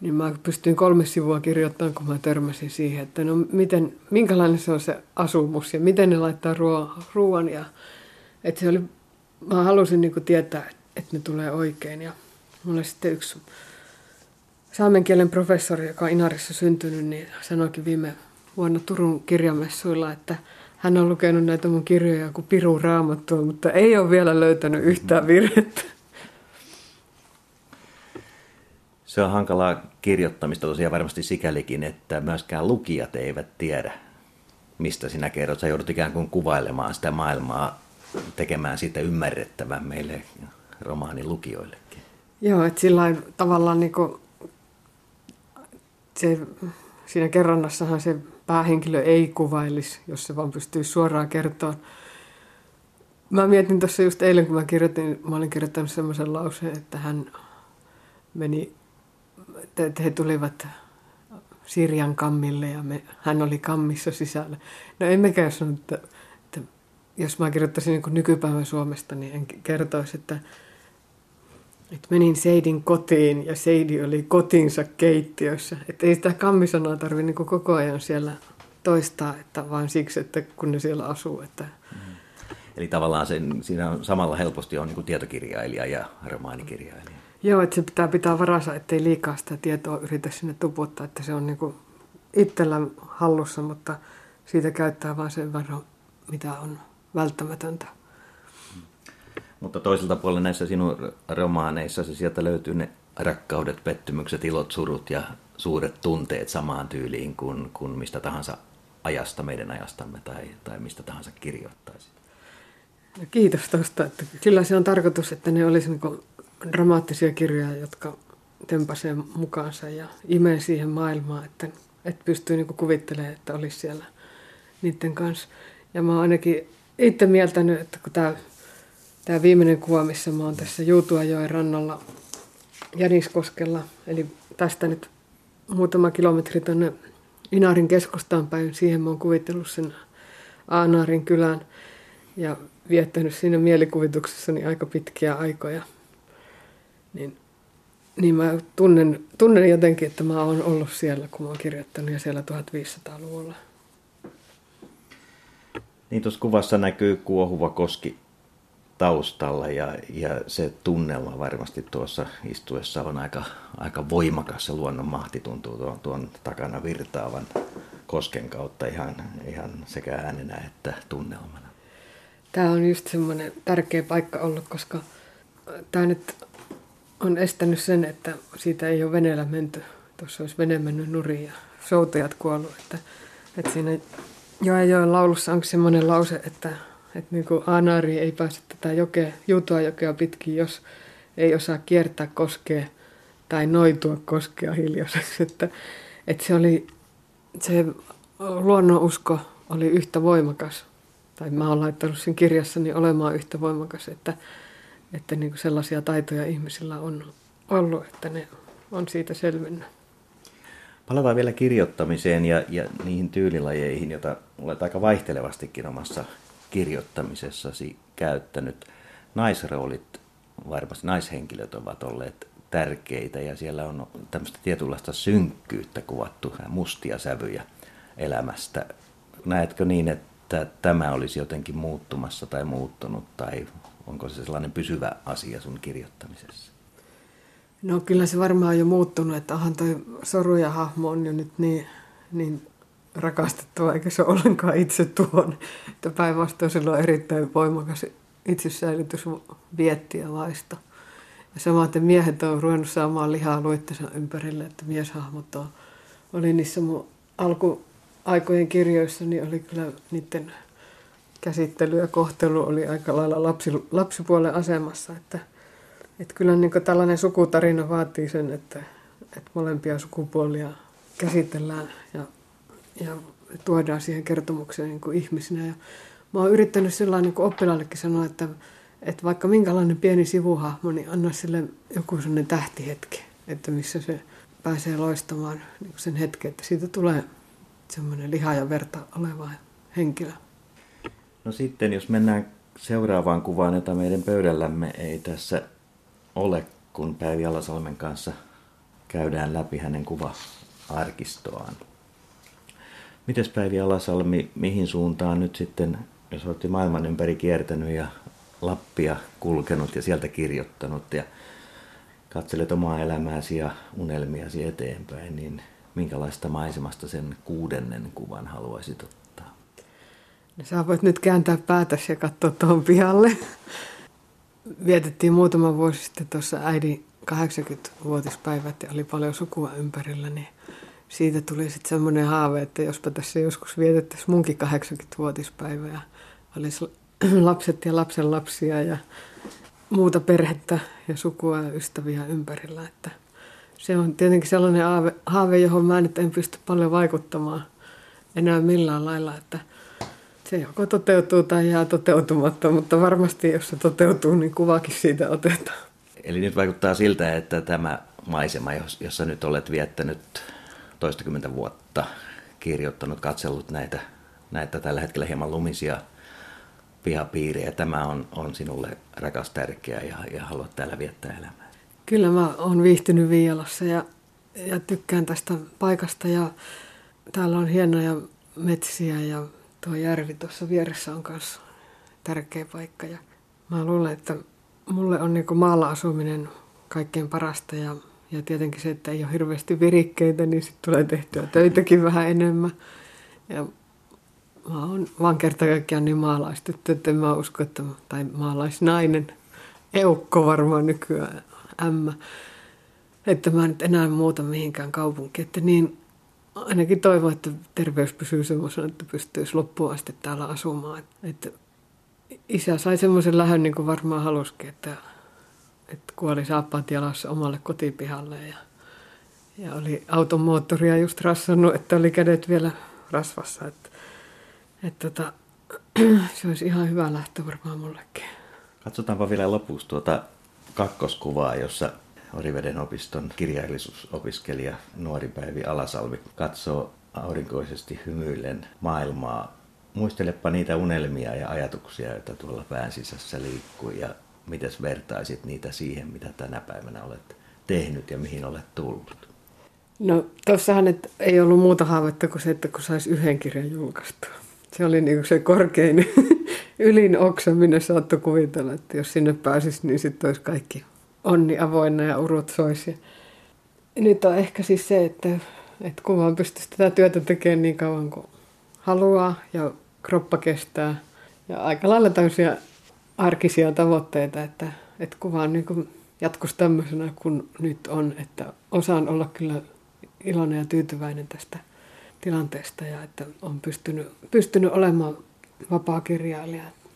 niin mä pystyin kolme sivua kirjoittamaan, kun mä törmäsin siihen, että no miten, minkälainen se on se asumus ja miten ne laittaa ruoan. Ja, että se oli, mä halusin niin kuin tietää, että ne tulee oikein. Ja mulla sitten yksi saamen kielen professori, joka on Inarissa syntynyt, niin sanoikin viime vuonna Turun kirjamessuilla, että hän on lukenut näitä mun kirjoja kuin pirun raamattua, mutta ei ole vielä löytänyt yhtään virhettä. Se on hankalaa kirjoittamista tosiaan varmasti sikälikin, että myöskään lukijat eivät tiedä, mistä sinä kerrot. Sä joudut ikään kuin kuvailemaan sitä maailmaa, tekemään siitä ymmärrettävän meille romaanin lukijoillekin. Joo, että sillä tavallaan niin kuin se, siinä kerronnassahan se päähenkilö ei kuvailisi, jos se vaan pystyy suoraan kertoa. Mä mietin tuossa just eilen, kun mä kirjoitin, mä olin kirjoittanut semmoisen lauseen, että hän meni... että he tulivat Sirjan kammille ja me, hän oli kammissa sisällä. No en mekään sano, että, että jos mä kirjoittaisin niin kuin nykypäivän Suomesta, niin en kertoisi, että, että menin Seidin kotiin ja Seidi oli kotinsa keittiössä. Että ei sitä kammisanaa tarvitse niin kuin koko ajan siellä toistaa, että vaan siksi, että kun ne siellä asuu. Että... Mm. Eli tavallaan sen, siinä on, samalla helposti on niin kuin tietokirjailija ja romaanikirjailija. Joo, että se pitää pitää varansa, ettei liikaa sitä tietoa yritä sinne tuputtaa, että se on niinku itsellä hallussa, mutta siitä käyttää vaan sen verran, mitä on välttämätöntä. Hmm. Mutta toiselta puolella näissä sinun romaaneissasi sieltä löytyy ne rakkaudet, pettymykset, ilot, surut ja suuret tunteet samaan tyyliin kuin, kuin mistä tahansa ajasta, meidän ajastamme tai, tai mistä tahansa kirjoittaisit. No kiitos tuosta. Kyllä se on tarkoitus, että ne olisi niinku dramaattisia kirjoja, jotka tempaisee mukaansa ja imee siihen maailmaan, että, että pystyy niin kuin kuvittelemaan, että olisi siellä niiden kanssa. Ja mä oon ainakin itse mieltänyt, että kun tää, tää viimeinen kuva, missä mä oon tässä Juutuajoen rannalla Jäniskoskella, eli tästä nyt muutama kilometri tonne Inarin keskustaan päin, siihen mä oon kuvitellut sen Aanaarin kylän ja viettänyt siinä mielikuvituksessani aika pitkiä aikoja. Niin, niin mä tunnen, tunnen jotenkin, että mä oon ollut siellä, kun mä oon kirjoittanut, ja siellä viisitoistasataa-luvulla. Niin tuossa kuvassa näkyy kuohuva koski taustalla, ja, ja se tunnelma varmasti tuossa istuessa on aika, aika voimakas. Se luonnonmahti tuntuu tuon, tuon takana virtaavan kosken kautta ihan, ihan sekä äänenä että tunnelmana. Tämä on just semmoinen tärkeä paikka ollut, koska tämä nyt... on estänyt sen, että siitä ei ole veneellä menty. Tuossa olisi vene mennyt nurin ja soutajat kuollut. Että, että siinä Joen joen laulussa onko semmoinen lause, että, että niin kuin Aanaari ei pääse tätä jokea, Juutuajokea pitkin, jos ei osaa kiertää koskea tai noitua koskea hiljaiseksi. Että, että se, oli, se luonnonusko oli yhtä voimakas, tai mä oon laittanut sen kirjassani olemaan yhtä voimakas, että Että niin kuin sellaisia taitoja ihmisillä on ollut, että ne on siitä selvinnyt. Palataan vielä kirjoittamiseen ja, ja niihin tyylilajeihin, joita olet aika vaihtelevastikin omassa kirjoittamisessasi käyttänyt. Naisroolit, varmasti naishenkilöt ovat olleet tärkeitä ja siellä on tämmöistä tietynlaista synkkyyttä kuvattu, mustia sävyjä elämästä. Näetkö niin, että tämä olisi jotenkin muuttumassa tai muuttunut tai... onko se sellainen pysyvä asia sun kirjoittamisessa? No kyllä se varmaan on jo muuttunut, että onhan toi Soruja-hahmo on jo nyt niin, niin rakastettua, eikä se ollenkaan itse tuon. Päinvastoin sillä on erittäin voimakas itsesäilytysvietti ja vaisto. Ja samaten miehet on ruvennut saamaan lihaa luittensa ympärille, että mieshahmot on. Oli niissä mun alkuaikojen kirjoissa, niin oli kyllä niiden käsittely ja kohtelu oli aika lailla lapsi, lapsipuolen asemassa. Että, että kyllä niin kuin tällainen sukutarina vaatii sen, että, että molempia sukupuolia käsitellään ja, ja tuodaan siihen kertomukseen niin kuin ihmisinä. Ja mä oon yrittänyt sillä niin kuin oppilaillekin sanoa, että, että vaikka minkälainen pieni sivuhahmo, niin anna sille joku sellainen tähtihetki, että missä se pääsee loistamaan niin kuin sen hetken, että siitä tulee semmoinen liha ja verta oleva henkilö. No sitten, jos mennään seuraavaan kuvaan, jota meidän pöydällämme ei tässä ole, kun Päivi Alasalmen kanssa käydään läpi hänen kuva-arkistoaan. Mites Päivi Alasalmi, mihin suuntaan nyt sitten, jos olette maailman ympäri kiertänyt ja Lappia kulkenut ja sieltä kirjoittanut ja katselet omaa elämääsi ja unelmiasi eteenpäin, niin minkälaista maisemasta sen kuudennen kuvan haluaisit ottaa? No, sä voit nyt kääntää päätäsi ja katsoa tuohon pihalle. Vietettiin muutama vuosi sitten tuossa äidin kahdeksankymmentävuotispäivät ja oli paljon sukua ympärillä, niin siitä tuli sitten semmoinen haave, että jospa tässä joskus vietettäisiin munkin kahdeksankymmentävuotispäivä ja olisi lapset ja lapsenlapsia ja muuta perhettä ja sukua ja ystäviä ympärillä. Että se on tietenkin sellainen haave, haave, johon mä nyt en pysty paljon vaikuttamaan enää millään lailla, että se joko toteutuu tai jää toteutumatta, mutta varmasti jos se toteutuu, niin kuvakin siitä otetaan. Eli nyt vaikuttaa siltä, että tämä maisema, jossa nyt olet viettänyt toistakymmentä vuotta, kirjoittanut, katsellut näitä, näitä tällä hetkellä hieman lumisia pihapiirejä, tämä on, on sinulle rakas, tärkeä ja, ja haluat täällä viettää elämää. Kyllä mä oon viihtynyt Viialassa ja, ja tykkään tästä paikasta ja täällä on hienoja metsiä ja tuo järvi tuossa vieressä on myös tärkeä paikka. Ja mä luulen, että mulle on niin kuin maalla asuminen kaikkein parasta ja, ja tietenkin se, että ei ole hirveästi virikkeitä, niin sitten tulee tehtyä töitäkin vähän enemmän. Ja mä oon vaan kerta kaikkiaan niin maalaistyttö, että en mä usko, että mä, tai maalaisnainen, eukko varmaan nykyään, ämmä, että mä nyt enää muuta mihinkään kaupunkiin, että niin ainakin toivon, että terveys pysyy semmoisena, että pystyisi loppuun asti täällä asumaan. Että isä sai semmoisen lähön, niin kuin varmaan halusikin, että, että kuoli saappaat jalassa omalle kotipihalle. Ja, ja oli automoottoria just rassannut, että oli kädet vielä rasvassa. Että, että, että, se olisi ihan hyvä lähtö varmaan mullekin. Katsotaanpa vielä lopuksi tuota kakkoskuvaa, jossa Oriveden opiston kirjallisuusopiskelija nuori Päivi Alasalmi katsoo aurinkoisesti hymyillen maailmaa. Muistelepa niitä unelmia ja ajatuksia, joita tuolla pään sisässä liikkuu ja miten vertaisit niitä siihen, mitä tänä päivänä olet tehnyt ja mihin olet tullut? No tuossahan ei ollut muuta haavetta kuin se, että kun saisi yhden kirjan julkaistua. Se oli niin kuin se korkein ylin oksa, minne saattoi kuvitella, että jos sinne pääsisi, niin sitten olisi kaikki onni avoinna ja urut soisi. Nyt on ehkä siis se, että, että kun vaan pystyisi tätä työtä tekemään niin kauan kuin haluaa ja kroppa kestää. Ja aika lailla tämmöisiä arkisia tavoitteita, että, että kuvaan niin kuin jatkus tämmöisenä kuin nyt on. Että osaan olla kyllä iloinen ja tyytyväinen tästä tilanteesta ja että on pystynyt, pystynyt olemaan vapaa kirjailija.